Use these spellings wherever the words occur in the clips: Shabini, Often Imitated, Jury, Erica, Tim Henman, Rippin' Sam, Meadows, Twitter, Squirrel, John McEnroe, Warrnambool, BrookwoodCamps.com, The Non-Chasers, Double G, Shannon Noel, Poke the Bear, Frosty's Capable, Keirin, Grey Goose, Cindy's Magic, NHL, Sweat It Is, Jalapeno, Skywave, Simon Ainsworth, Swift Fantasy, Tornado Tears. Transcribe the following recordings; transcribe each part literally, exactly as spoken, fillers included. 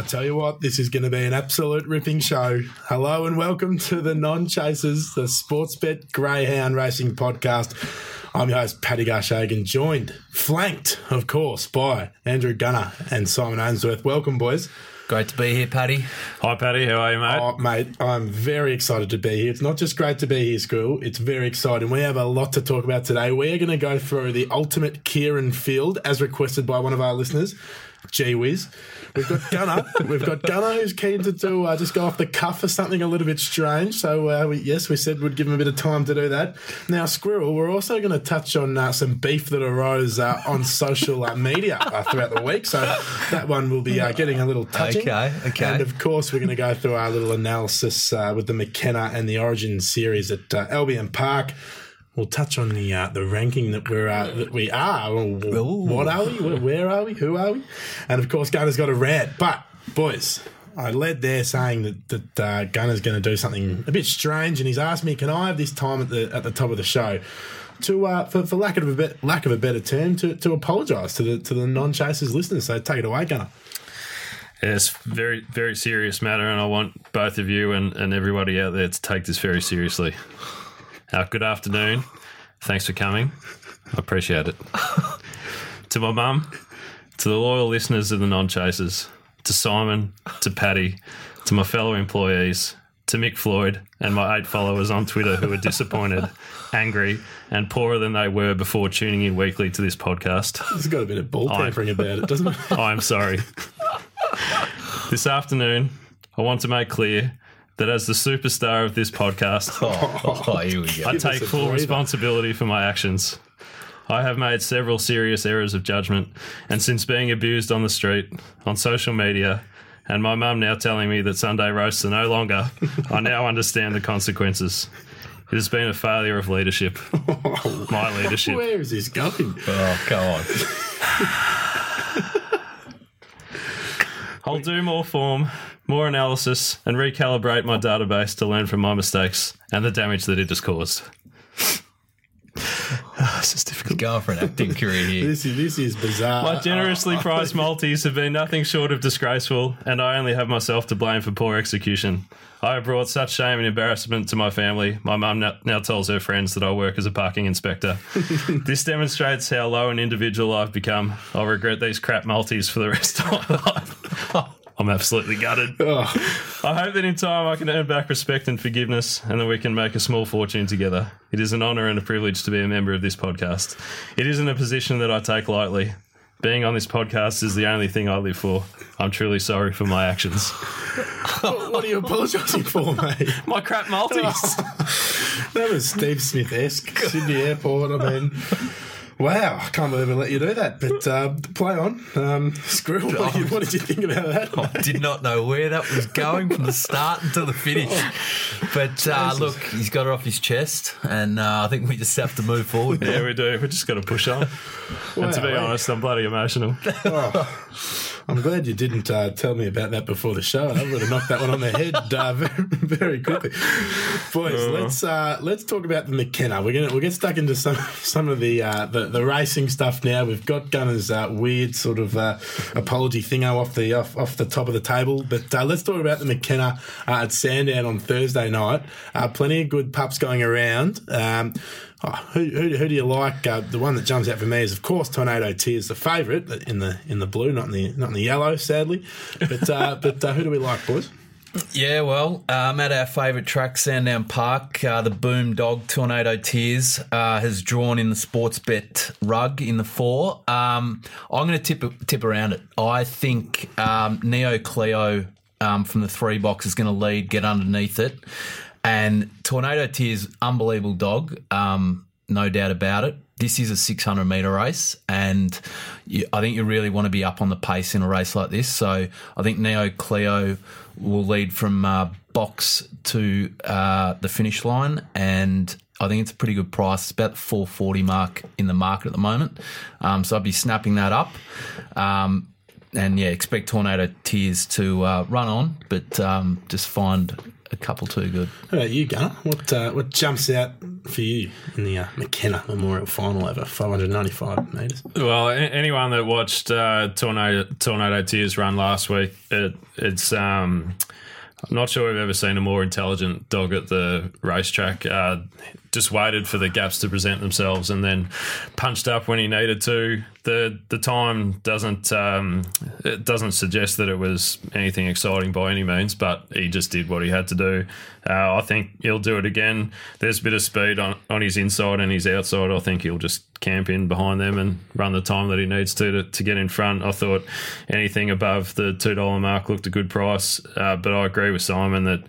I tell you what, this is going to be an absolute ripping show. Hello and welcome to The Non-Chasers, the Sportsbet Greyhound Racing Podcast. I'm your host, Paddy Garshagan, joined, flanked, of course, by Andrew Gunner and Simon Ainsworth. Welcome, boys. Great to be here, Paddy. Hi, Paddy. How are you, mate? Oh, mate, I'm very excited to be here. It's not just great to be here, Squirrel. It's very exciting. We have a lot to talk about today. We're going to go through the ultimate Keirin field, as requested by one of our listeners. Gee whiz. We've got Gunner. We've got Gunner who's keen to do uh, just go off the cuff for something a little bit strange. So, uh, we, yes, we said we'd give him a bit of time to do that. Now, Squirrel, we're also going to touch on uh, some beef that arose uh, on social uh, media uh, throughout the week. So that one will be uh, getting a little touching. Okay, okay. And, of course, we're going to go through our little analysis uh, with the McKenna and the Origin series at uh, Albion Park. We'll touch on the uh, the ranking that we're uh, that we are. What are we? Where, where are we? Who are we? And of course, Gunner's got a rant. But boys, I led there saying that that uh, Gunner's going to do something a bit strange, and he's asked me, "Can I have this time at the at the top of the show?" To uh, for, for lack of a be- lack of a better term, to to apologise to the to the non-chasers listeners. So take it away, Gunner. Yeah, it's very, very serious matter, and I want both of you and, and everybody out there to take this very seriously. Uh, good afternoon. Thanks for coming. I appreciate it. To my mum, to the loyal listeners of the Non-Chasers, to Simon, to Paddy, to my fellow employees, to Mick Floyd and my eight followers on Twitter who are disappointed, angry and poorer than they were before tuning in weekly to this podcast. There's got a bit of bull tampering about it, doesn't it? I'm sorry. This afternoon, I want to make clear that as the superstar of this podcast, oh, oh, here we go. I take full responsibility for my actions. I have made several serious errors of judgment, and since being abused on the street, on social media, and my mum now telling me that Sunday roasts are no longer, I now understand the consequences. It has been a failure of leadership. My leadership. Where is this going? Oh, come on. I'll do more form, more analysis, and recalibrate my database to learn from my mistakes and the damage that it has caused. Oh, this is difficult. Going for an acting career here. This is, this is bizarre. My generously oh. priced multis have been nothing short of disgraceful, and I only have myself to blame for poor execution. I have brought such shame and embarrassment to my family. My mum now tells her friends that I work as a parking inspector. This demonstrates how low an individual I've become. I'll regret these crap multis for the rest of my life. I'm absolutely gutted. Oh. I hope that in time I can earn back respect and forgiveness and that we can make a small fortune together. It is an honour and a privilege to be a member of this podcast. It isn't a position that I take lightly. Being on this podcast is the only thing I live for. I'm truly sorry for my actions. What are you apologising for, mate? My crap multis. Oh. That was Steve Smith-esque. Sydney Airport, I mean... Wow, I can't believe I let you do that, but uh, play on. Um, Screw it. Oh, what did you think about that? I mate? did not know where that was going from the start until the finish. But uh, look, he's got it off his chest, and uh, I think we just have to move forward. Yeah, we do. We're just got to push on. Wow, and to be wow. honest, I'm bloody emotional. Oh, I'm glad you didn't uh, tell me about that before the show. I would have knocked that one on the head uh, very, very quickly. Boys, oh. let's uh, let's talk about the McKenna. We're gonna we'll get stuck into some some of the uh, the The racing stuff now. We've got Gunner's uh, weird sort of uh, apology thingo off the off, off the top of the table. But uh, let's talk about the McKenna uh, at Sandown on Thursday night. Uh, plenty of good pups going around. Um, oh, who, who who do you like? Uh, the one that jumps out for me is, of course, Tornado Tears, the favourite in the in the blue, not in the not in the yellow, sadly. But uh, but uh, who do we like, boys? Yeah, well, um, at our favourite track, Sandown Park, uh, the boom dog Tornado Tears uh, has drawn in the Sportsbet rug in the four. Um, I'm going to tip tip around it. I think um, Neo Cleo um, from the three box is going to lead, get underneath it. And Tornado Tears, unbelievable dog, um, no doubt about it. This is a six hundred metre race, and you, I think you really want to be up on the pace in a race like this. So I think Neo Cleo will lead from uh, box to uh, the finish line, and I think it's a pretty good price. It's about the four forty mark in the market at the moment. Um, so I'd be snapping that up. Um, and, yeah, expect Tornado Tears to uh, run on, but um, just find a couple too good. How about you, Gunner? What uh, what jumps out for you in the uh, McKenna Memorial Final over five hundred ninety-five metres? Well, anyone that watched uh, Tornado Tornado Tears run last week, it, it's um, I'm not sure we've ever seen a more intelligent dog at the racetrack. Uh, just waited for the gaps to present themselves and then punched up when he needed to. The the time doesn't um, it doesn't suggest that it was anything exciting by any means, but he just did what he had to do. Uh, I think he'll do it again. There's a bit of speed on, on his inside and his outside. I think he'll just camp in behind them and run the time that he needs to to, to get in front. I thought anything above the two dollars mark looked a good price, uh, but I agree with Simon that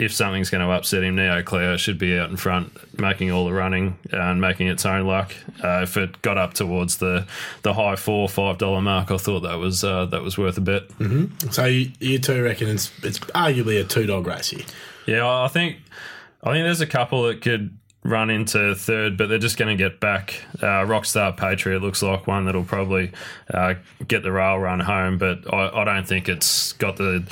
if something's going to upset him, Neo Cleo should be out in front making all the running and making its own luck. Uh, if it got up towards the, the high four, five dollars mark, I thought that was uh, that was worth a bet. Mm-hmm. So you, you two reckon it's, it's arguably a two-dog race here? Yeah, I think I think there's a couple that could run into third, but they're just going to get back. Uh, Rockstar Patriot looks like one that'll probably uh, get the rail run home, but I, I don't think it's got the...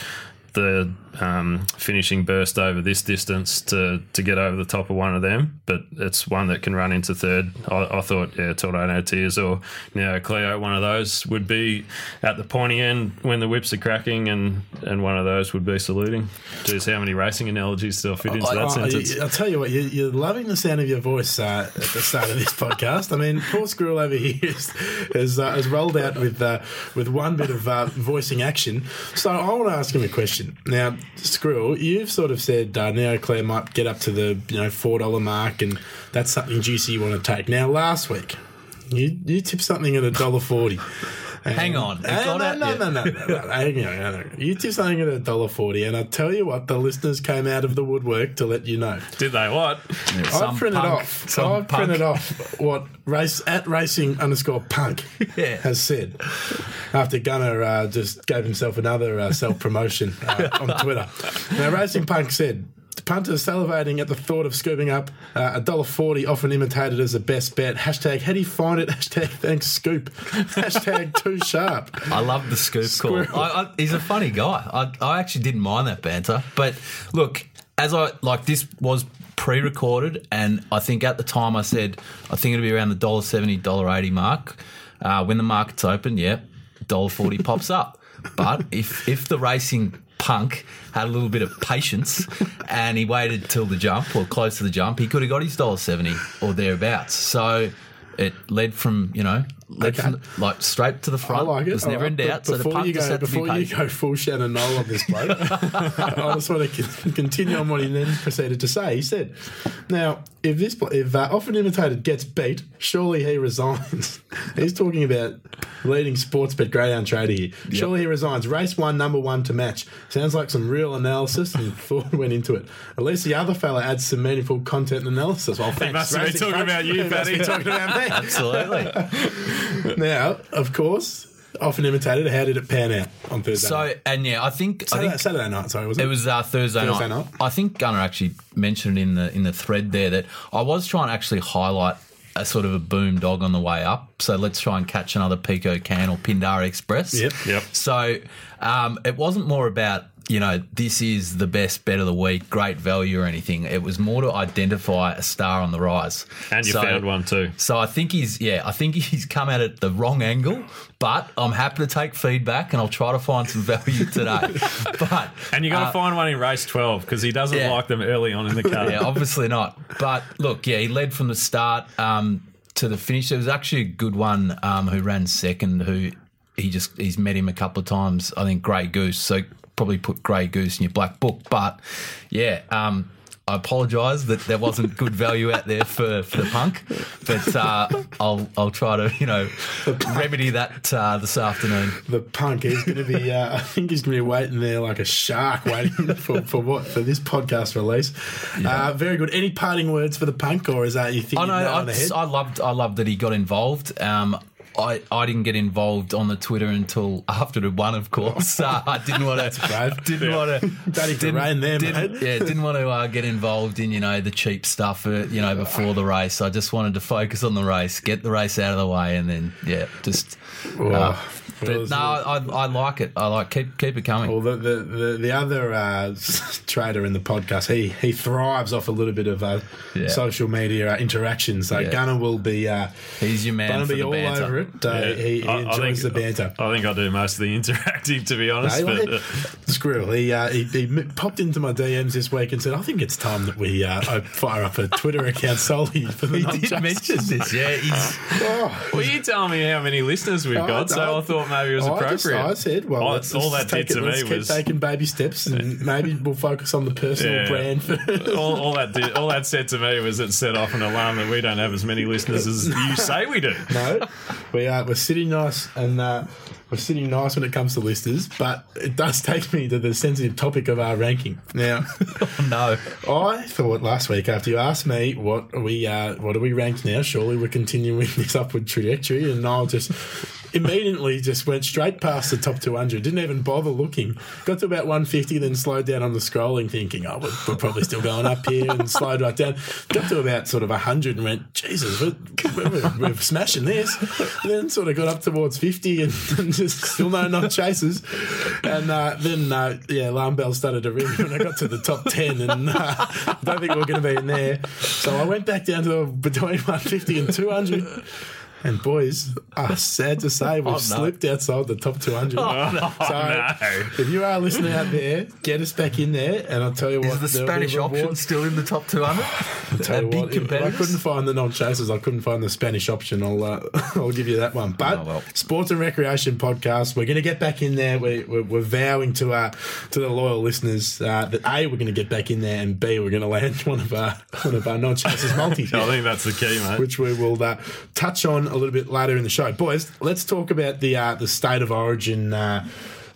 the um, finishing burst over this distance to, to get over the top of one of them, but it's one that can run into third. I, I thought, yeah, Tornado Tears or Neo Cleo, one of those would be at the pointy end when the whips are cracking, and, and one of those would be saluting. Jeez, how many racing analogies still fit into I, that I, sentence? I'll tell you what, you, you're loving the sound of your voice uh, at the start of this podcast. I mean, poor Squirrel over here is, is, uh, is rolled out with, uh, with one bit of uh, voicing action. So I want to ask him a question. Now, Squirrel, you've sort of said uh, Neo Cleo might get up to the you know four dollar mark, and that's something juicy you want to take. Now, last week, you you tipped something at a dollar forty. Hang on, no, no, no, no, no, no, you tipped something at a dollar forty, and I tell you what, the listeners came out of the woodwork to let you know. Did they what? I printed punk, off. So I printed off what race at racing underscore punk yeah. has said after Gunner uh, just gave himself another uh, self promotion uh, on Twitter. Now, Racing Punk said, punters salivating at the thought of scooping up uh, one dollar forty, often imitated as the best bet. Hashtag, how do you find it? Hashtag, thanks, scoop. Hashtag, too sharp. I love the scoop Squirrel. Call. I, I, he's a funny guy. I, I actually didn't mind that banter. But, look, as I like, this was pre-recorded, and I think at the time I said, I think it'll be around the one dollar seventy, one dollar eighty mark. Uh, when the market's open, yeah, one dollar forty pops up. But if if the racing... Punk had a little bit of patience and he waited till the jump or close to the jump, he could have got his one dollar seventy or thereabouts. So it led from, you know, led okay. from the, like straight to the front. I like it. It was All never right. in doubt. But so the punk you go, just had before to be patient. You go full Shannon Noel on this bloke, I just want to continue on what he then proceeded to say. He said, now, if this if uh, Often Imitated gets beat, surely he resigns. He's talking about leading Sportsbet greyhound trader here. Yep. Surely he resigns. Race one, number one to match. Sounds like some real analysis and thought went into it. At least the other fella adds some meaningful content and analysis. Well, thanks. He must be talking about much. You, Paddy. Talking about me. Absolutely. Now, of course, Often Imitated. How did it pan out on Thursday? So night? and yeah, I think Saturday, I think Saturday night. Sorry, was it? It was uh, Thursday, Thursday night. night. I think Gunner actually mentioned in the in the thread there that I was trying to actually highlight a sort of a boom dog on the way up. So let's try and catch another Pico Can or Pindara Express. Yep, yep. So um, it wasn't more about, you know, this is the best bet of the week, great value or anything. It was more to identify a star on the rise. And you so, found one too. So I think he's, yeah, I think he's come at it the wrong angle, but I'm happy to take feedback and I'll try to find some value today. But and you got to uh, find one in race twelve because he doesn't yeah. like them early on in the car. Yeah, obviously not. But look, yeah, he led from the start um, to the finish. There was actually a good one um, who ran second who he just, he's met him a couple of times, I think Grey Goose. So probably put Grey Goose in your black book. But, yeah, um, I apologise that there wasn't good value out there for, for the punk, but uh, I'll I'll try to, you know, remedy that uh, this afternoon. The punk is going to be, uh, I think he's going to be waiting there like a shark waiting for, for what, for this podcast release. Yeah. Uh, very good. Any parting words for the punk, or is that you think oh, no, you're on the head? I loved, I loved that he got involved. Um I, I didn't get involved on the Twitter until after it won, of course. Uh, I didn't want to. Didn't yeah. want to. Didn't rain there, didn't, mate. Yeah, didn't want to uh, get involved in you know the cheap stuff. Uh, you know before the race, I just wanted to focus on the race, get the race out of the way, and then yeah, just. Uh, But no, I, I like it. I like keep keep it coming. Well, the the the, the other uh, trader in the podcast, he he thrives off a little bit of uh, yeah. social media uh, interaction. So yeah. Gunner will be uh, he's your man. Gunner for be the all banter. Over it. Uh, yeah. He, he I, enjoys I think, the banter. I think I do most of the interactive, to be honest. No, but, uh, Squirrel, he, uh, he he popped into my D Ms this week and said, "I think it's time that we uh, fire up a Twitter account solely for the non-chasers." He did mention this. Yeah. He's, oh. Well, you tell me how many listeners we've got. I so I thought. Maybe it was oh, appropriate. I, just, I said, well, oh, let's, all let's that did it, to let's me keep was taking baby steps, and maybe we'll focus on the personal yeah. brand first. All, all that did, all that said to me was it set off an alarm that we don't have as many listeners as you say we do. No, we are we're sitting nice and uh, we're sitting nice when it comes to listeners, but it does take me to the sensitive topic of our ranking. Now, oh, no, I thought last week after you asked me what are we uh, what are we ranked now, surely we're continuing this upward trajectory, and I'll just. Immediately just went straight past the top two hundred. Didn't even bother looking. Got to about one fifty, then slowed down on the scrolling, thinking, oh, we're, we're probably still going up here, and slowed right down. Got to about sort of one hundred and went, Jesus, we're, we're, we're smashing this. And then sort of got up towards fifty and, and just still no non-chasers. And uh, then, uh, yeah, alarm bells started to ring when I got to the top ten, and uh, I don't think we were going to be in there. So I went back down to between one fifty and two hundred. And boys, uh, sad to say, we've oh, no. slipped outside the top two hundred. Oh, no. So oh, no. if you are listening out there, get us back in there, and I'll tell you is what. Is the Spanish option still in the top two hundred? Tell you big what, I couldn't find the non-chasers. I couldn't find the Spanish option. I'll uh, I'll give you that one. But oh, well. Sports and Recreation Podcast, we're going to get back in there. We, we're, we're vowing to uh, to the loyal listeners uh, that A, we're going to get back in there, and B, we're going to land one of our one of our non-chasers multis. I think that's the key, mate. Which we will uh, touch on a little bit later in the show. Boys, let's talk about the uh, the state of origin, uh,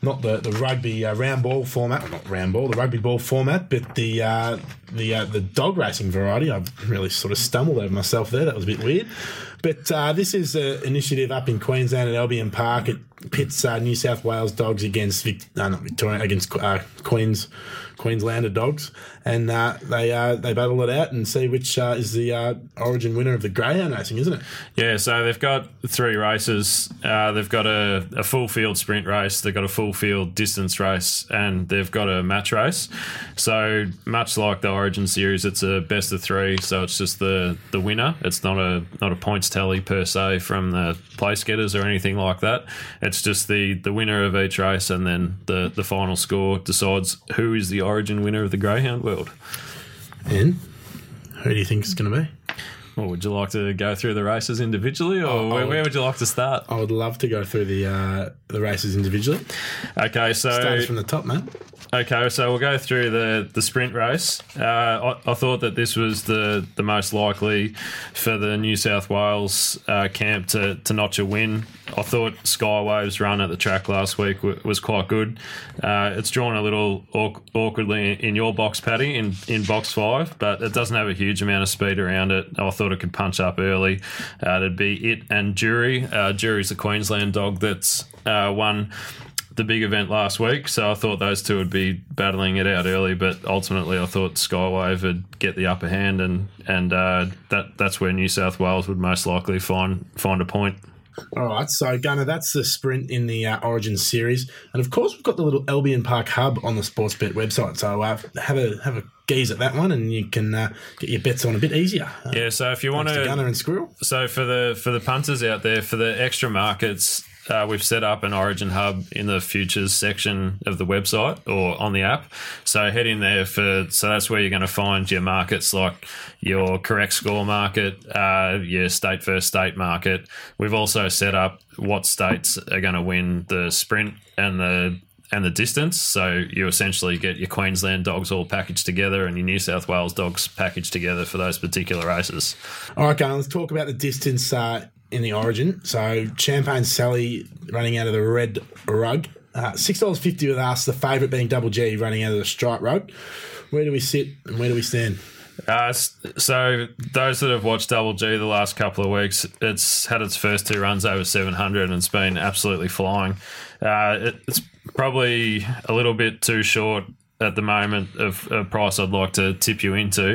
not the the rugby uh, round ball format, not round ball, the rugby ball format, but the uh, the uh, the dog racing variety. I really sort of stumbled over myself there. That was a bit weird. But uh, this is an initiative up in Queensland at Albion Park. It pits uh, New South Wales dogs against Vic- no, not Victoria against uh, Queens Queenslander dogs, and uh, they uh, they battle it out and see which uh, is the uh, origin winner of the greyhound racing, isn't it? Yeah, so they've got three races. Uh, they've got a, a full field sprint race, they've got a full field distance race, and they've got a match race. So much like the Origin series, it's a best of three, so it's just the, the winner. It's not a not a points tally per se from the place getters or anything like that. It's just the, the winner of each race, and then the, the final score decides who is the Origin winner of the greyhound world. And who do you think it's going to be? Well, would you like to go through the races individually, or oh, where, would, where would you like to start? I would love to go through the uh, the races individually. Okay, so starts from the top, man. Okay, so we'll go through the, the sprint race. Uh, I, I thought that this was the, the most likely for the New South Wales uh, camp to, to notch a win. I thought Skywave's run at the track last week w- was quite good. Uh, it's drawn a little awk- awkwardly in your box, Paddy, in, in box five, but it doesn't have a huge amount of speed around it. I thought it could punch up early. Uh, it'd be it and Jury. Uh, Jury's the Queensland dog that's uh, won the big event last week, so I thought those two would be battling it out early, but ultimately I thought Skywave would get the upper hand, and and uh, that that's where New South Wales would most likely find find a point. All right, so Gunner, that's the sprint in the uh, Origin series, and of course we've got the little Albion Park hub on the Sportsbet website, so uh, have a have a gaze at that one, and you can uh, get your bets on a bit easier. Uh, yeah, so if you want to, Gunner and Squirrel. So for the for the punters out there, for the extra markets. Uh, we've set up an Origin Hub in the Futures section of the website or on the app. So head in there for so that's where you're going to find your markets, like your correct score market, uh, your state first state market. We've also set up what states are going to win the sprint and the and the distance. So you essentially get your Queensland dogs all packaged together and your New South Wales dogs packaged together for those particular races. All right, Gunnar, let's talk about the distance uh in the Origin. So Champagne Sally running out of the red rug. Uh, six dollars fifty with us, the favourite being Double G running out of the stripe rug. Where do we sit and where do we stand? Uh, so those that have watched Double G the last couple of weeks, it's had its first two runs over seven hundred and it's been absolutely flying. Uh, it, it's probably a little bit too short at the moment of a price I'd like to tip you into.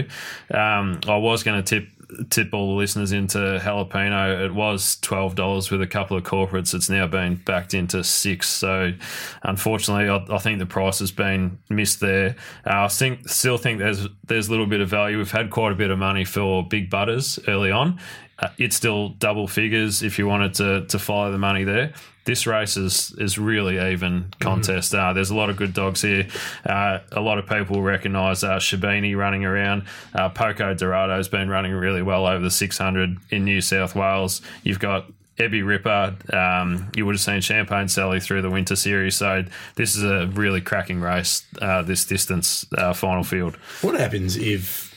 Um, I was going to tip tip all the listeners into Jalapeno. It was twelve dollars with a couple of corporates. It's now been backed into six. So unfortunately, I, I think the price has been missed there. Uh, I think, still think there's there's a little bit of value. We've had quite a bit of money for big butters early on. Uh, it's still double figures if you wanted to to follow the money there. This race is is really even contest. Mm. Uh, there's a lot of good dogs here. Uh, a lot of people recognise uh, Shabini running around. Uh, Poco Dorado's been running really well over the six hundred in New South Wales. You've got Ebby Ripper. Um, you would have seen Champagne Sally through the winter series. So this is a really cracking race, uh, this distance uh, final field. What happens if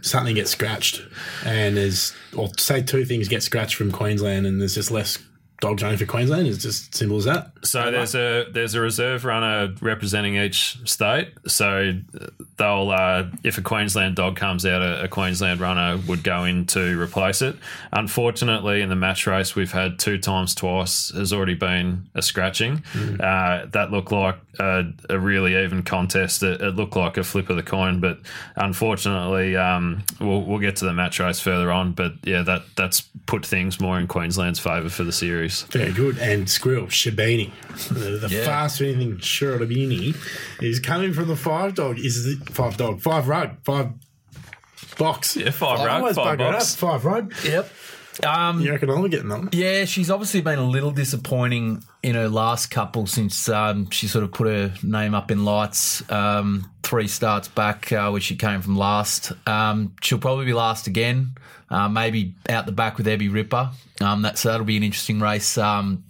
something gets scratched and there's, or say two things get scratched from Queensland and there's just less dogs running for Queensland? It's just simple as that. So there's a there's a reserve runner representing each state. So they'll uh, if a Queensland dog comes out, a, a Queensland runner would go in to replace it. Unfortunately, in the match race, we've had two times twice has already been a scratching. Mm. Uh, that looked like a, a really even contest. It, it looked like a flip of the coin, but unfortunately, um, we'll, we'll get to the match race further on. But yeah, that that's put things more in Queensland's favour for the series. Very good. And Squirrel, Shabini, the, the yeah. fast anything Shabini is coming from the five dog. Is the five dog, five road, five box. Yeah, five I road, five box. Up. Five road. Yep. Um, you reckon I'm getting on? Yeah, she's obviously been a little disappointing in her last couple since um, she sort of put her name up in lights um, three starts back uh, where she came from last. Um, she'll probably be last again, uh, maybe out the back with Ebby Ripper. Um, that, so that'll be an interesting race um,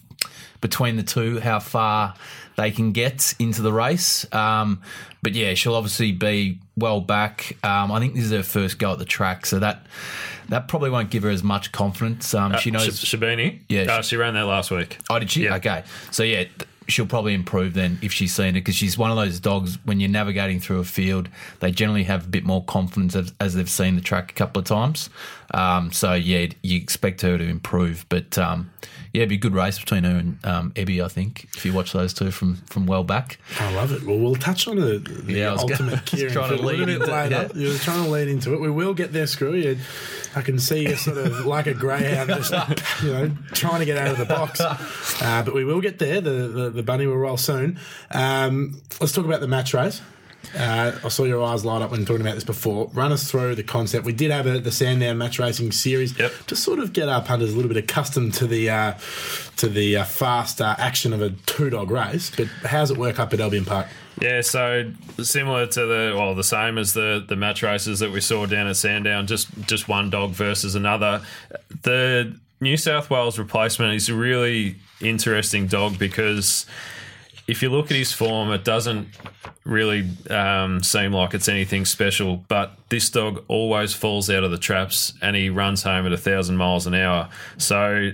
between the two, how far they can get into the race. Um, but, yeah, she'll obviously be well back. Um, I think this is her first go at the track, so that that probably won't give her as much confidence. Um, uh, she knows Shabini? Yeah. Uh, she, she ran there last week. Oh, did she? Yeah. Okay. So, yeah, th- she'll probably improve then if she's seen it, because she's one of those dogs when you're navigating through a field, they generally have a bit more confidence as, as they've seen the track a couple of times. Um, so, yeah, you expect her to improve. But, um, yeah, it'd be a good race between her and um, Ebby, I think, if you watch those two from, from well back. I love it. Well, we'll touch on the, the yeah, ultimate Keirin trying to lead a into later. Yeah. You're trying to lead into it. We will get there, Screw you. I can see you sort of like a greyhound just, you know, trying to get out of the box. Uh, but we will get there. The, the, the bunny will roll soon. Um, let's talk about the match race. Uh, I saw your eyes light up when talking about this before. Run us through the concept. We did have a, the Sandown match racing series. Yep. To sort of get our punters a little bit accustomed to the uh, to the uh, fast uh, action of a two dog race. But how's it work up at Albion Park? Yeah, so similar to the, well, the same as the, the match races that we saw down at Sandown. Just just one dog versus another. The New South Wales replacement is a really interesting dog because if you look at his form, it doesn't really um, seem like it's anything special, but this dog always falls out of the traps and he runs home at a thousand miles an hour. So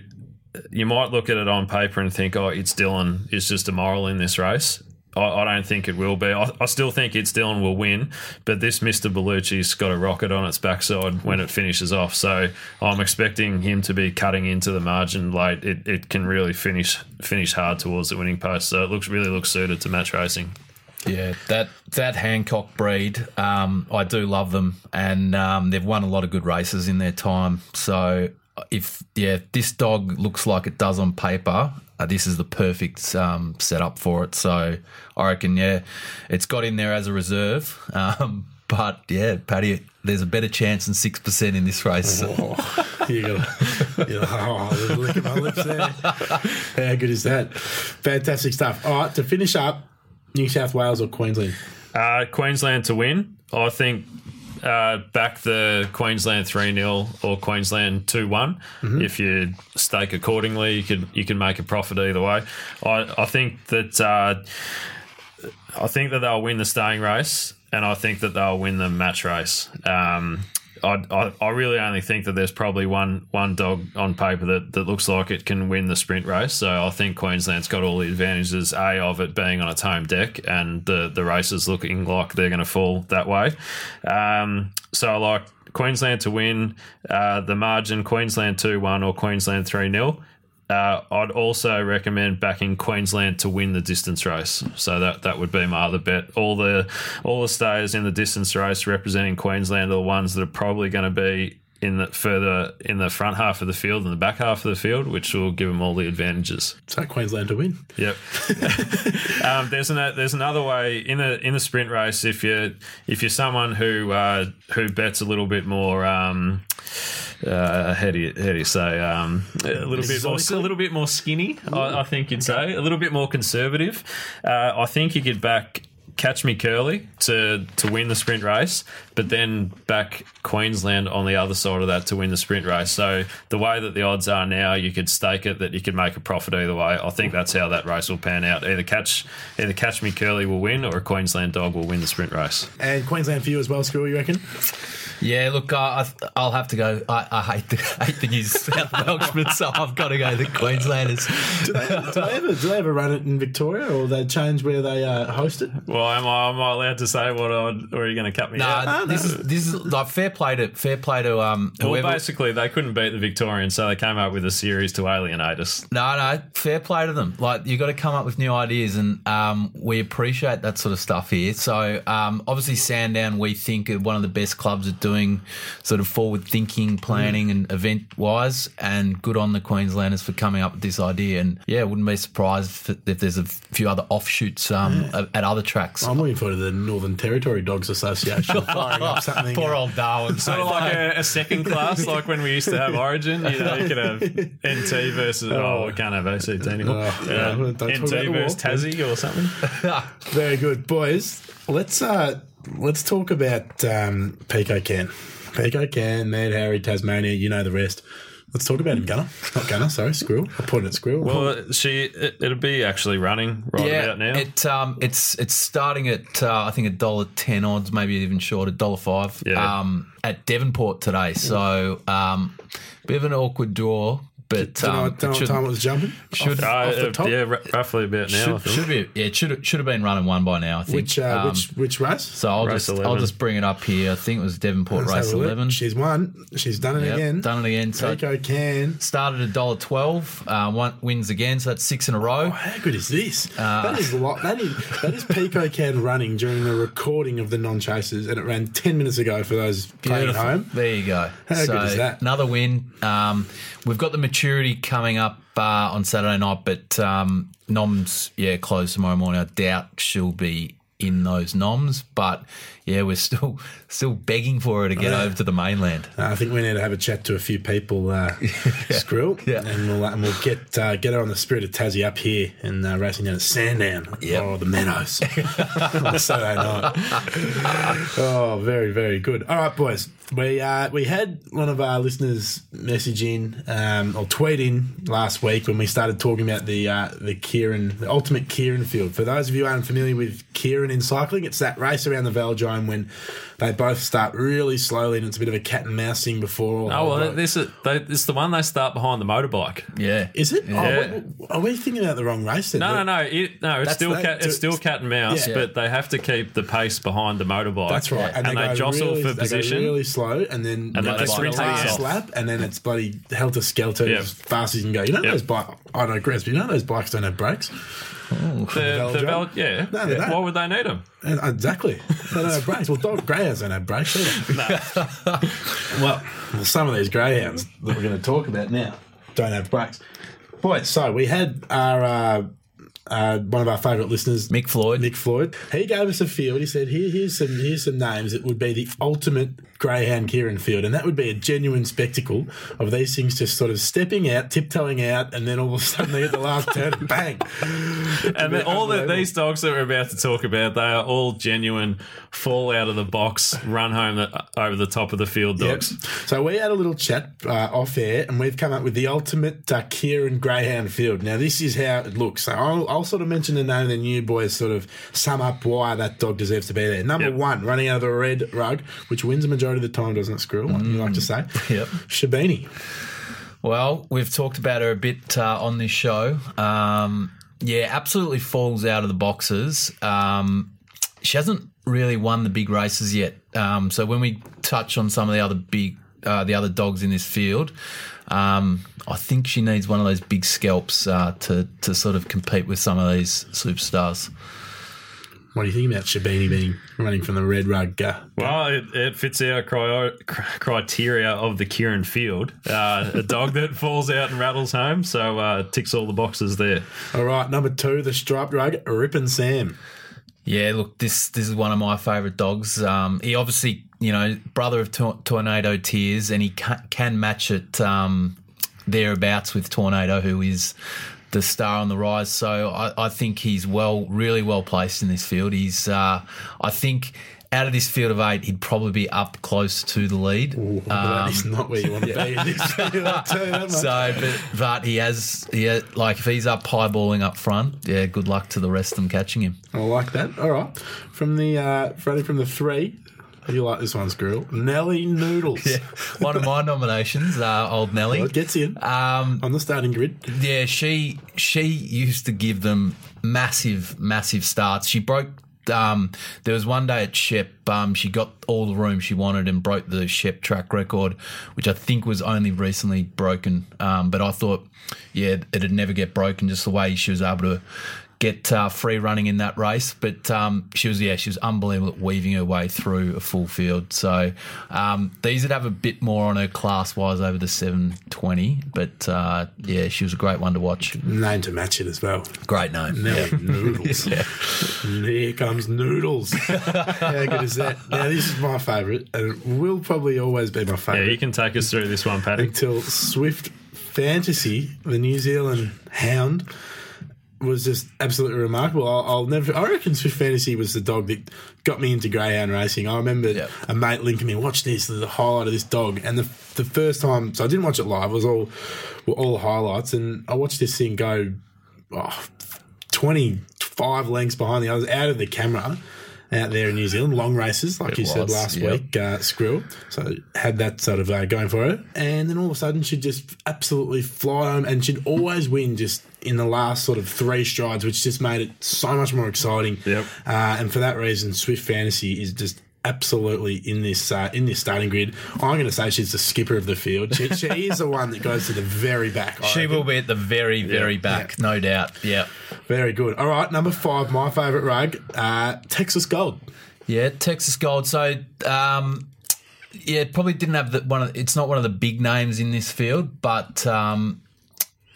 you might look at it on paper and think, oh, It's Dylan is just immoral in this race. I, I don't think it will be. I, I still think It's Dylan will win, but this Mister Bellucci's got a rocket on its backside when it finishes off. So I'm expecting him to be cutting into the margin late. It, it can really finish finish hard towards the winning post. So it looks really looks suited to match racing. Yeah, that that Hancock breed, um, I do love them, and um, they've won a lot of good races in their time. So if yeah, this dog looks like it does on paper, uh, this is the perfect um, setup for it. So I reckon, yeah, it's got in there as a reserve. Um, but yeah, Paddy, there's a better chance than six percent in this race. So. You're oh, licking my lips there. How good is that? Fantastic stuff. All right, to finish up, New South Wales or Queensland? Uh, Queensland to win. I think uh, back the Queensland three nil or Queensland two one. Mm-hmm. If you stake accordingly, you can you can make a profit either way. I, I think that uh, I think that they'll win the staying race, and I think that they'll win the match race. Um, I, I, I really only think that there's probably one one dog on paper that, that looks like it can win the sprint race. So I think Queensland's got all the advantages, A, of it being on its home deck and the, the races looking like they're going to fall that way. Um, So, like, Queensland to win, uh, the margin Queensland two one or Queensland three nil. Uh, I'd also recommend backing Queensland to win the distance race. So that that would be my other bet. All the all the stayers in the distance race representing Queensland are the ones that are probably going to be in the further in the front half of the field and the back half of the field, which will give them all the advantages. So Queensland to win. Yep. um, there's an there's another way in the in the sprint race. If you if you're someone who uh, who bets a little bit more. Um, Uh, how do you how do you say um, a little bit more a little bit more skinny? I, I think you'd say a little bit more conservative. Uh, I think you could back Catch Me Curly to to win the sprint race, but then back Queensland on the other side of that to win the sprint race. So the way that the odds are now, you could stake it that you could make a profit either way. I think that's how that race will pan out. Either catch either Catch Me Curly will win, or a Queensland dog will win the sprint race. And Queensland for you as well, Squirrel, you reckon? Yeah, look, I, I'll have to go. I, I hate the, hate the New South Welshmen, so I've got to go the Queenslanders. Do they, do they ever do they ever run it in Victoria, or they change where they uh, host it? Well, am I am I allowed to say what? I'd, or are you going to cut me? Nah, out? This no, is, this is like fair play to fair play to um. Whoever. Well, basically, they couldn't beat the Victorians, so they came up with a series to alienate us. No, no, fair play to them. Like you got to come up with new ideas, and um, we appreciate that sort of stuff here. So um, obviously, Sandown, we think are one of the best clubs at doing. doing sort of forward-thinking, planning and event-wise, and good on the Queenslanders for coming up with this idea. And, yeah, wouldn't be surprised if, if there's a few other offshoots um, yeah. at other tracks. I'm looking forward to the Northern Territory Dogs Association firing up something. Poor old Darwin. Sort of like a, a second class, like when we used to have Origin. You know, you could have N T versus... Oh, we can't have O C T anymore. Oh, yeah. Yeah. N T versus Tassie or something. Very good. Boys, let's... Uh, Let's talk about um, Pico Can. Pico Can, Mad Harry, Tasmania, you know the rest. Let's talk about him, Gunner. Not Gunner, sorry, Squirrel. I put it at Squirrel. Well, she it, it'll be actually running right yeah, about now. It um it's it's starting at uh, I think a dollar ten odds, maybe even short, a dollar five. Yeah. Um, at Devonport today, so um, bit of an awkward draw. But do you know what time it was jumping? Should, off, uh, off the top? Yeah, r- roughly about now. Should, I should be, yeah, it should, should have been running one by now, I think. Which uh, um, which, which race? So I'll, race just, I'll just bring it up here. I think it was Devonport Let's race eleven. She's won. She's done it yep, again. Done it again. So Pico Can. Started at one dollar twelve, uh, one, wins again, so that's six in a row. Oh, how good is this? Uh, that is lo- that is that is Pico Can running during the recording of the Non-Chasers, and it ran ten minutes ago for those playing at home. There you go. How so good is that? Another win. Um, we've got the mature Jury coming up uh, on Saturday night, but um, noms, yeah, closed tomorrow morning. I doubt she'll be in those noms, but yeah, we're still still begging for her to get oh, yeah. over to the mainland. Uh, I think we need to have a chat to a few people, uh, yeah. Skrill, yeah. and we'll and we'll get uh, get her on the Spirit of Tassie up here and uh, racing down at Sandown. Yep. Oh, the Meadows on Saturday night. Oh, very very good. All right, boys. We uh, we had one of our listeners message in um, or tweet in last week when we started talking about the uh, the Keirin, the ultimate Keirin field. For those of you who aren't familiar with Keirin in cycling, it's that race around the Valgine when they both start really slowly and it's a bit of a cat and mouse thing before. All oh, well, right. this is they, this is the one they start behind the motorbike. Yeah, is it? Yeah. Oh, are we thinking about the wrong race then? No, no, no, it, no. It's That's still they, cat, it's still cat and mouse, yeah. but they have to keep the pace behind the motorbike. That's right, and, and they, they jostle really, for they position. Go really slow. Slow, and then and then sprint the last lap, and then it's bloody helter skelter yep. as fast as you can go. You know yep. those bikes. I digress, but you know those bikes don't have brakes. Oh, the, the Val- yeah. No, they yeah. don't. Why would they need them? Exactly. They don't have brakes. Well, dog greyhounds don't have brakes either. No. Well, some of these greyhounds that we're going to talk about now don't have brakes. Boy, so we had our. Uh, Uh, one of our favourite listeners, Mick Floyd. Mick Floyd. He gave us a field. He said, Here, here's some here's some names that would be the ultimate Greyhound Keirin field. And that would be a genuine spectacle of these things just sort of stepping out, tiptoeing out, and then all of a sudden they hit the last turn and bang. And then all the, these dogs that we're about to talk about, they are all genuine fall out of the box, run home the, over the top of the field dogs. Yep. So we had a little chat uh, off air, and we've come up with the ultimate uh, Keirin Greyhound field. Now, this is how it looks. So I'll, I'll I'll sort of mention the name, then you boys sort of sum up why that dog deserves to be there. Number yep. one, running out of a red rug, which wins the majority of the time, doesn't it, Squirrel? Mm. You like to say. Yep. Shabini. Well, we've talked about her a bit uh, on this show. Um, yeah, absolutely falls out of the boxes. Um, she hasn't really won the big races yet. Um, so when we touch on some of the other big, uh, the other dogs in this field, um, I think she needs one of those big scalps uh, to to sort of compete with some of these superstars. What do you think about Shabini being running from the red rug? Well, it, it fits our cri- criteria of the Keirin field. Uh, a dog that falls out and rattles home, so uh, ticks all the boxes there. All right, number two, the striped rug, Rippin' Sam. Yeah, look, this this is one of my favourite dogs. Um, he obviously, you know, brother of to- Tornado Tears, and he ca- can match it um, thereabouts with Tornado, who is the star on the rise. So I, I think he's well, really well placed in this field. He's, uh, I think, out of this field of eight, he'd probably be up close to the lead. Ooh, um, that is not where you want to yeah. be in this field. I'll tell you that much. So, but, but he has, he has, like, if he's up highballing up front, yeah, good luck to the rest of them catching him. I like that. All right, from the uh, Freddie from the three. You like this one, Squirrel? Nelly Noodles. Yeah, one of my nominations, uh, old Nelly. Well, it gets in um, on the starting grid. Yeah, she she used to give them massive, massive starts. She broke um, – there was one day at Shep, um, she got all the room she wanted and broke the Shep track record, which I think was only recently broken. Um, but I thought, yeah, it'd never get broken, just the way she was able to – get uh, free running in that race. But um, she was, yeah, she was unbelievable at weaving her way through a full field. So um, these would have a bit more on her class-wise over the seven twenty. But, uh, yeah, she was a great one to watch. Name to match it as well. Great name. Nelly yeah. Noodles. yeah. Here comes Noodles. How good is that? Now, this is my favourite, and it will probably always be my favourite. Yeah, you can take us through this one, Paddy. Until Swift Fantasy, the New Zealand hound, was just absolutely remarkable. I'll, I'll never. I reckon Swift Fantasy was the dog that got me into greyhound racing. I remember yep. a mate linking me, watch this, the highlight of this dog. And the the first time, so I didn't watch it live. It was all were all highlights, and I watched this thing go oh, twenty-five lengths behind the others, out of the camera, out there in New Zealand, long races, like it you was, said last yep. week, uh, Skrill. So had that sort of uh, going for her. And then all of a sudden she'd just absolutely fly home, and she'd always win just in the last sort of three strides, which just made it so much more exciting. Yep. Uh, and for that reason, Swift Fantasy is just absolutely in this uh, in this starting grid. I'm going to say she's the skipper of the field. She, she is the one that goes to the very back. I she reckon. will be at the very, very yeah. back, yeah. no doubt. Yeah. Very good. All right, number five, my favourite rug, uh, Texas Gold. Yeah, Texas Gold. So, um, yeah, probably didn't have the one. Of, it's not one of the big names in this field, but um,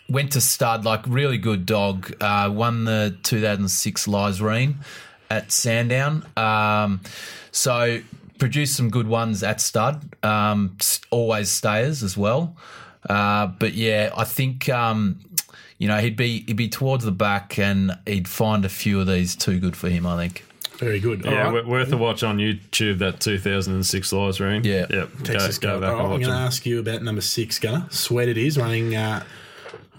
went to stud, like really good dog. Uh, won the two thousand six Lysreen at Sandown. Um, so produced some good ones at stud, um, always stayers as well. Uh, but, yeah, I think, um, you know, he'd be he'd be towards the back, and he'd find a few of these too good for him, I think. Very good. All yeah, right. worth a watch on YouTube, that two thousand six Lysreen. Yeah. Yep. Texas go, go back right, and watch I'm going to ask you about number six, Gunner. Sweat it is, running... Uh,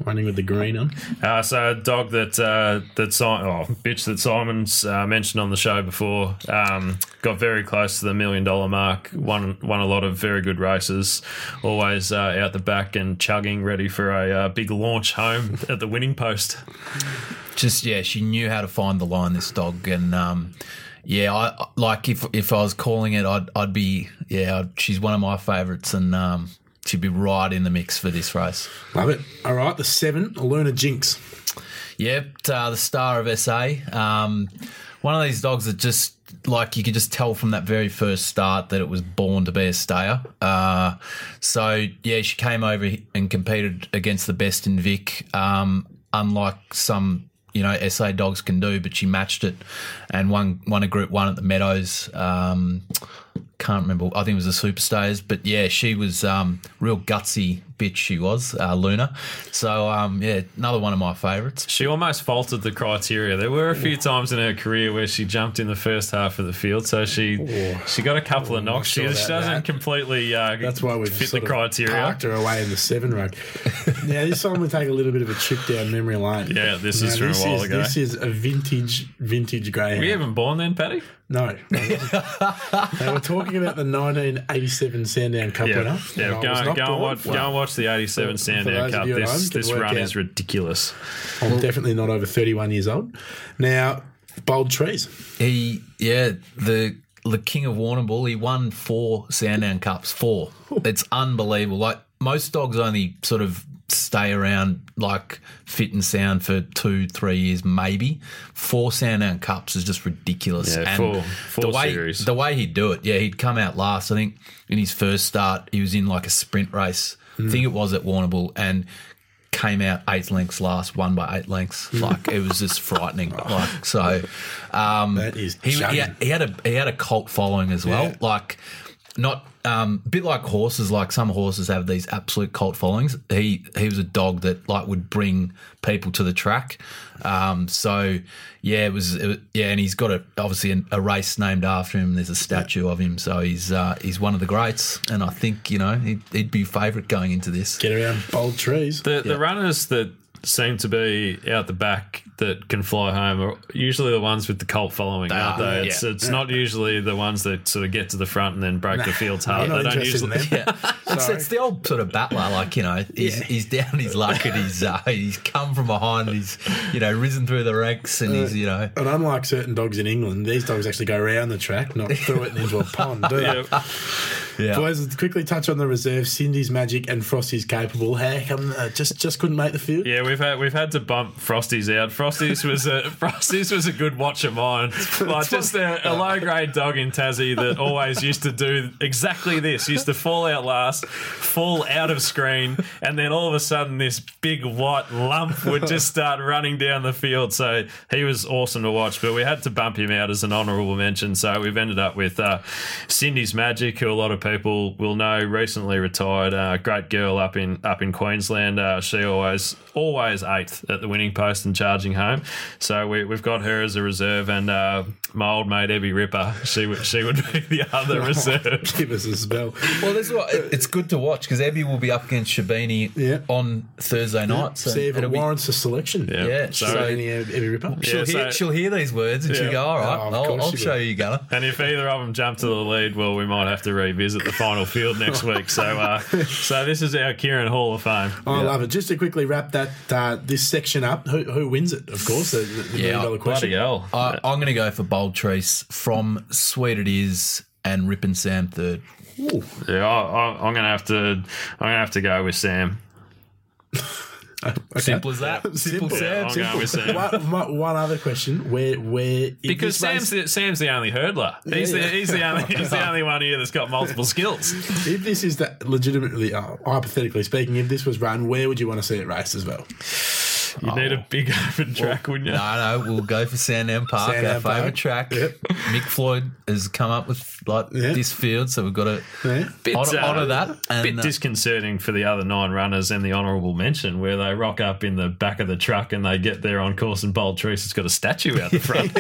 Running with the green on. Uh, so a dog that uh, that Simon, oh, bitch that Simon's uh, mentioned on the show before, um, got very close to the million dollar mark. Won won a lot of very good races. Always uh, out the back and chugging, ready for a uh, big launch home at the winning post. Just yeah, she knew how to find the line. This dog and. Um, Yeah, I like if if I was calling it, I'd I'd be yeah. I'd, she's one of my favourites, and um, she'd be right in the mix for this race. Love it. All right, the seven, Luna Jinx. Yep, uh, the star of S A. Um, one of these dogs that just like you could just tell from that very first start that it was born to be a stayer. Uh, so yeah, she came over and competed against the best in Vic. Um, unlike some. You know, S A dogs can do, but she matched it and won, won a Group One at the Meadows. Um, can't remember. I think it was the Superstayers. But, yeah, she was um real gutsy bitch she was, uh, Luna. So, um, yeah, another one of my favourites. She almost faltered the criteria. There were a few times in her career where she jumped in the first half of the field, so she Ooh. she got a couple Ooh, of knocks. Sure she she doesn't that. completely uh, That's why we've fit the criteria. Parked her away in the seven rug. Now, this one would take a little bit of a trip down memory lane. Yeah, this now, is from this a while is, ago. This is a vintage, vintage greyhound. Were you even born then, Paddy? No. They were talking about the nineteen eighty-seven Sandown Cup yeah. winner. Yeah, go and, go, and watch, well, go and watch the eighty-seven Sandown Cup. This, home, this run out. is ridiculous. I'm definitely not over thirty-one years old. Now, Bold Trees. He, yeah, the the King of Warrnambool. He won four Sandown Cups. Four. It's unbelievable. Like most dogs, only sort of stay around like fit and sound for two, three years, maybe. Four Sandown Cups is just ridiculous. Yeah, and four, four the way, series. The way he'd do it, yeah, he'd come out last. I think in his first start, he was in like a sprint race. Mm. I think it was at Warrnambool and came out eight lengths last, won by eight lengths. Like it was just frightening. Like so, um, that is he, he, had, he had a he had a cult following as well. Yeah. Like not um, a bit like horses. Like some horses have these absolute cult followings. He he was a dog that like would bring people to the track. Um, so yeah, it was it, yeah, and he's got a obviously a, a race named after him. There's a statue yeah. of him. So he's uh, he's one of the greats. And I think you know he'd, he'd be favourite going into this. Get around Bold Trees. The yeah. the runners that seem to be out the back that can fly home are usually the ones with the cult following, they aren't are, they? It's, yeah. it's not usually the ones that sort of get to the front and then break nah, the field's hard. They don't usually. Yeah. it's, it's the old sort of battler, like, you know, he's, yeah. he's down his luck and he's, uh, he's come from behind and he's, you know, risen through the ranks and uh, he's, you know. And unlike certain dogs in England, these dogs actually go around the track, not through it and into a pond, do they? Yeah. Yeah. Boys, let's quickly touch on the reserve. Cindy's Magic and Frosty's Capable. How come uh, just just couldn't make the field? Yeah, we've had we've had to bump Frosty's out. Frosty's was a Frosty's was a good watch of mine. Like just a, a low grade dog in Tassie that always used to do exactly this. Used to fall out last, fall out of screen, and then all of a sudden this big white lump would just start running down the field. So he was awesome to watch, but we had to bump him out as an honourable mention. So we've ended up with uh, Cindy's Magic, who a lot of people will know, recently retired. Uh, great girl up in up in Queensland. Uh, she always always eighth at the winning post and charging home. So we, we've got her as a reserve, and uh, my old mate Ebby Ripper. She would she would be the other reserve. Give us a spell. Well, this is what it, it's good to watch because Ebby will be up against Shabini yeah. on Thursday night. Yeah. So See if it warrants be, a selection. Yeah, yeah so, Shabini, Ebby Ripper. She'll, yeah, hear, so, she'll hear these words and yeah. she'll go, all right, oh, I'll, I'll show you, Gunner. And if either of them jump to the lead, well, we might have to revisit at the final field next week. So uh, so this is our Keirin Hall of Fame. I yeah. love it. Just to quickly wrap that uh, this section up, who, who wins it, of course, the, the yeah, million dollar question. Bloody hell. I, I'm going to go for Bold Trease from Sweet It Is and Rip and Sam third. Ooh. Yeah, I, I, I'm going to have to I'm gonna have to go with Sam. Okay. Simple as that. Simple, Simple. Sam. Yeah, Sam. One, my, one other question: Where, where? Because Sam's race... the, Sam's the only hurdler. He's yeah, the yeah. he's the only he's the only one here that's got multiple skills. If this is that, legitimately, uh, hypothetically speaking, if this was run, where would you want to see it race as well? You'd oh. need a big open track, well, wouldn't you? No, no, we'll go for Sandown Park, Sandown our favourite track. Yep. Mick Floyd has come up with like yep. this field, so we've got to yeah. bit, honour, uh, honour that. A bit uh, disconcerting for the other nine runners and the honourable mention where they rock up in the back of the truck and they get there on course and Bold Trease has got a statue out the front.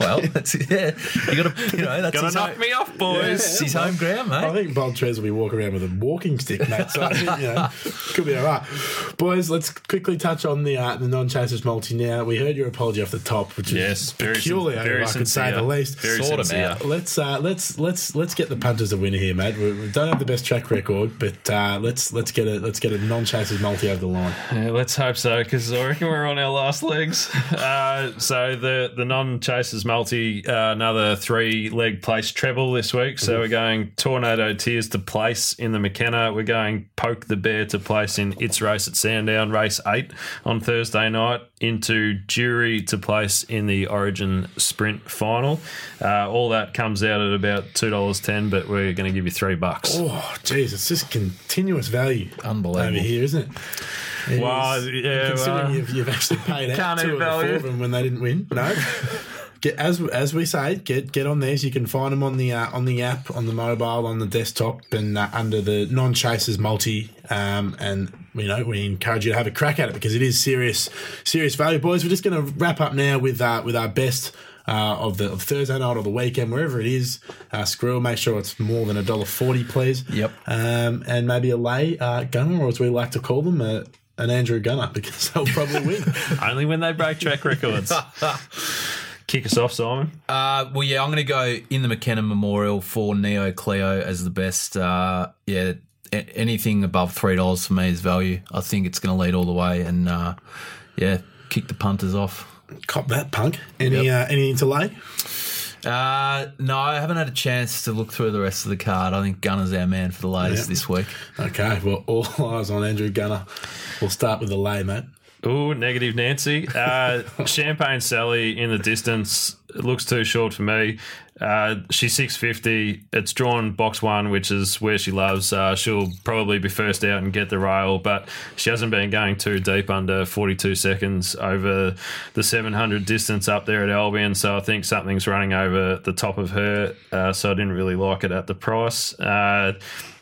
Well, that's yeah. you got to you know that's got to knock home. me off, boys. Yeah, it's his well, home ground, mate. I think Bold Trease will be walking around with a walking stick, mate. So I think, you know, could be all right, boys. Let's quickly touch on the uh, the non-chasers multi now. We heard your apology off the top, which is yes, peculiar, sin- if I could say the least. Very sort of out. Let's uh, let's let's let's get the punters the winner here, mate. We, we don't have the best track record, but uh, let's let's get a let's get a non-chasers multi over the line. Yeah, let's hope so, because I reckon we're on our last legs. Uh, so the the non-chasers multi, uh, another three leg place treble this week. So mm-hmm. we're going Tornado Tears to place in the McKenna. We're going Poke the Bear to place in its race at Sandown, race eight. On Thursday night, into Jury to place in the Origin Sprint Final. Uh, all that comes out at about two dollars ten, but we're going to give you three bucks. Oh, geez, it's just continuous value. Unbelievable. Over here, isn't it? It wow, is, yeah. Considering well, you've, you've actually paid out two of the four of them when they didn't win. No. Get, as as we say, get get on these. You can find them on the uh, on the app, on the mobile, on the desktop, and uh, under the non-chasers multi. Um, and you know we encourage you to have a crack at it because it is serious serious value, boys. We're just going to wrap up now with uh, with our best. Uh, of the of Thursday night or the weekend, wherever it is, uh, Squirrel, make sure it's more than one dollar forty, please. Yep. Um, and maybe a lay uh, gunner, or as we like to call them, uh, an Andrew Gunner, because they'll probably win. Only when they break track records. Kick us off, Simon. Uh, well, yeah, I'm going to go in the McKenna Memorial for Neo Cleo as the best. Uh, yeah, a- anything above three dollars for me is value. I think it's going to lead all the way and, uh, yeah, kick the punters off. Cop that, punk. Any yep. uh, anything to lay? Uh, no, I haven't had a chance to look through the rest of the card. I think Gunner's our man for the lays yep. this week. Okay, well, all eyes on Andrew Gunner. We'll start with the lay, mate. Ooh, negative Nancy. Uh, Champagne Sally in the distance. It looks too short for me. Uh, she's six fifty. It's drawn box one, which is where she loves. Uh, she'll probably be first out and get the rail, but she hasn't been going too deep under forty-two seconds over the seven hundred distance up there at Albion, so I think something's running over the top of her, uh, so I didn't really like it at the price. Uh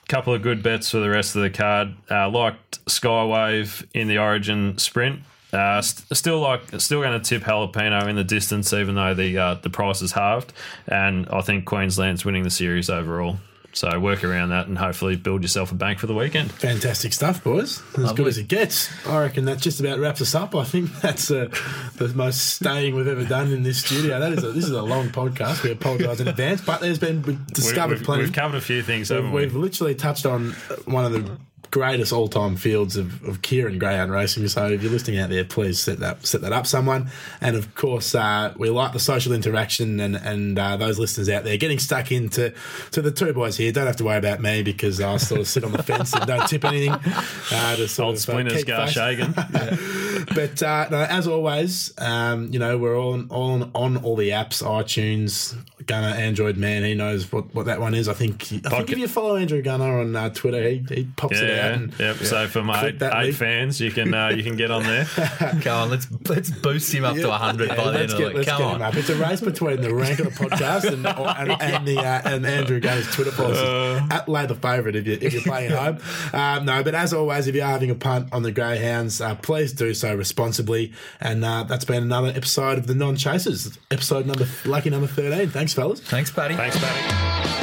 couple of good bets for the rest of the card. Uh, liked Skywave in the Origin sprint. Uh, st- still like, still going to tip Jalapeno in the distance, even though the uh, the price is halved. And I think Queensland's winning the series overall. So work around that and hopefully build yourself a bank for the weekend. Fantastic stuff, boys. As Lovely. Good as it gets. I reckon that just about wraps us up. I think that's uh, the most staying we've ever done in this studio. That is a, this is a long podcast. We apologise in advance, but there's been we've discovered we've, plenty. We've covered a few things, haven't we? We've literally touched on one of the greatest all-time fields of, of Keirin greyhound racing. So if you're listening out there, please set that set that up, someone. And of course, uh, we like the social interaction and and uh, those listeners out there getting stuck into to the two boys here. Don't have to worry about me because I sort of sit on the fence and don't tip anything. Uh, to sort old of, splinters, uh, Garshagan. yeah. But uh, no, as always, um, you know we're all on, all on, on all the apps, iTunes. Gunner, Android man, he knows what, what that one is. I think I Podca- think if you follow Andrew Gunner on uh, Twitter, he, he pops yeah, it out. And, yep. Yeah. So for my eight, eight fans, you can uh, you can get on there. Come on, let's let's boost him up yeah. to one hundred yeah, by the end of the week. Come on, him up. It's a race between the rank of the podcast and or, and, and the uh, and Andrew Gunner's Twitter policies. Uh, At lay the favourite if you if you're playing at home. Um, no, but as always, if you are having a punt on the greyhounds, uh, please do so responsibly. And uh, that's been another episode of the Non-Chasers, episode number lucky number thirteen. Thanks. Fellas. Thanks, Paddy. Thanks, Paddy.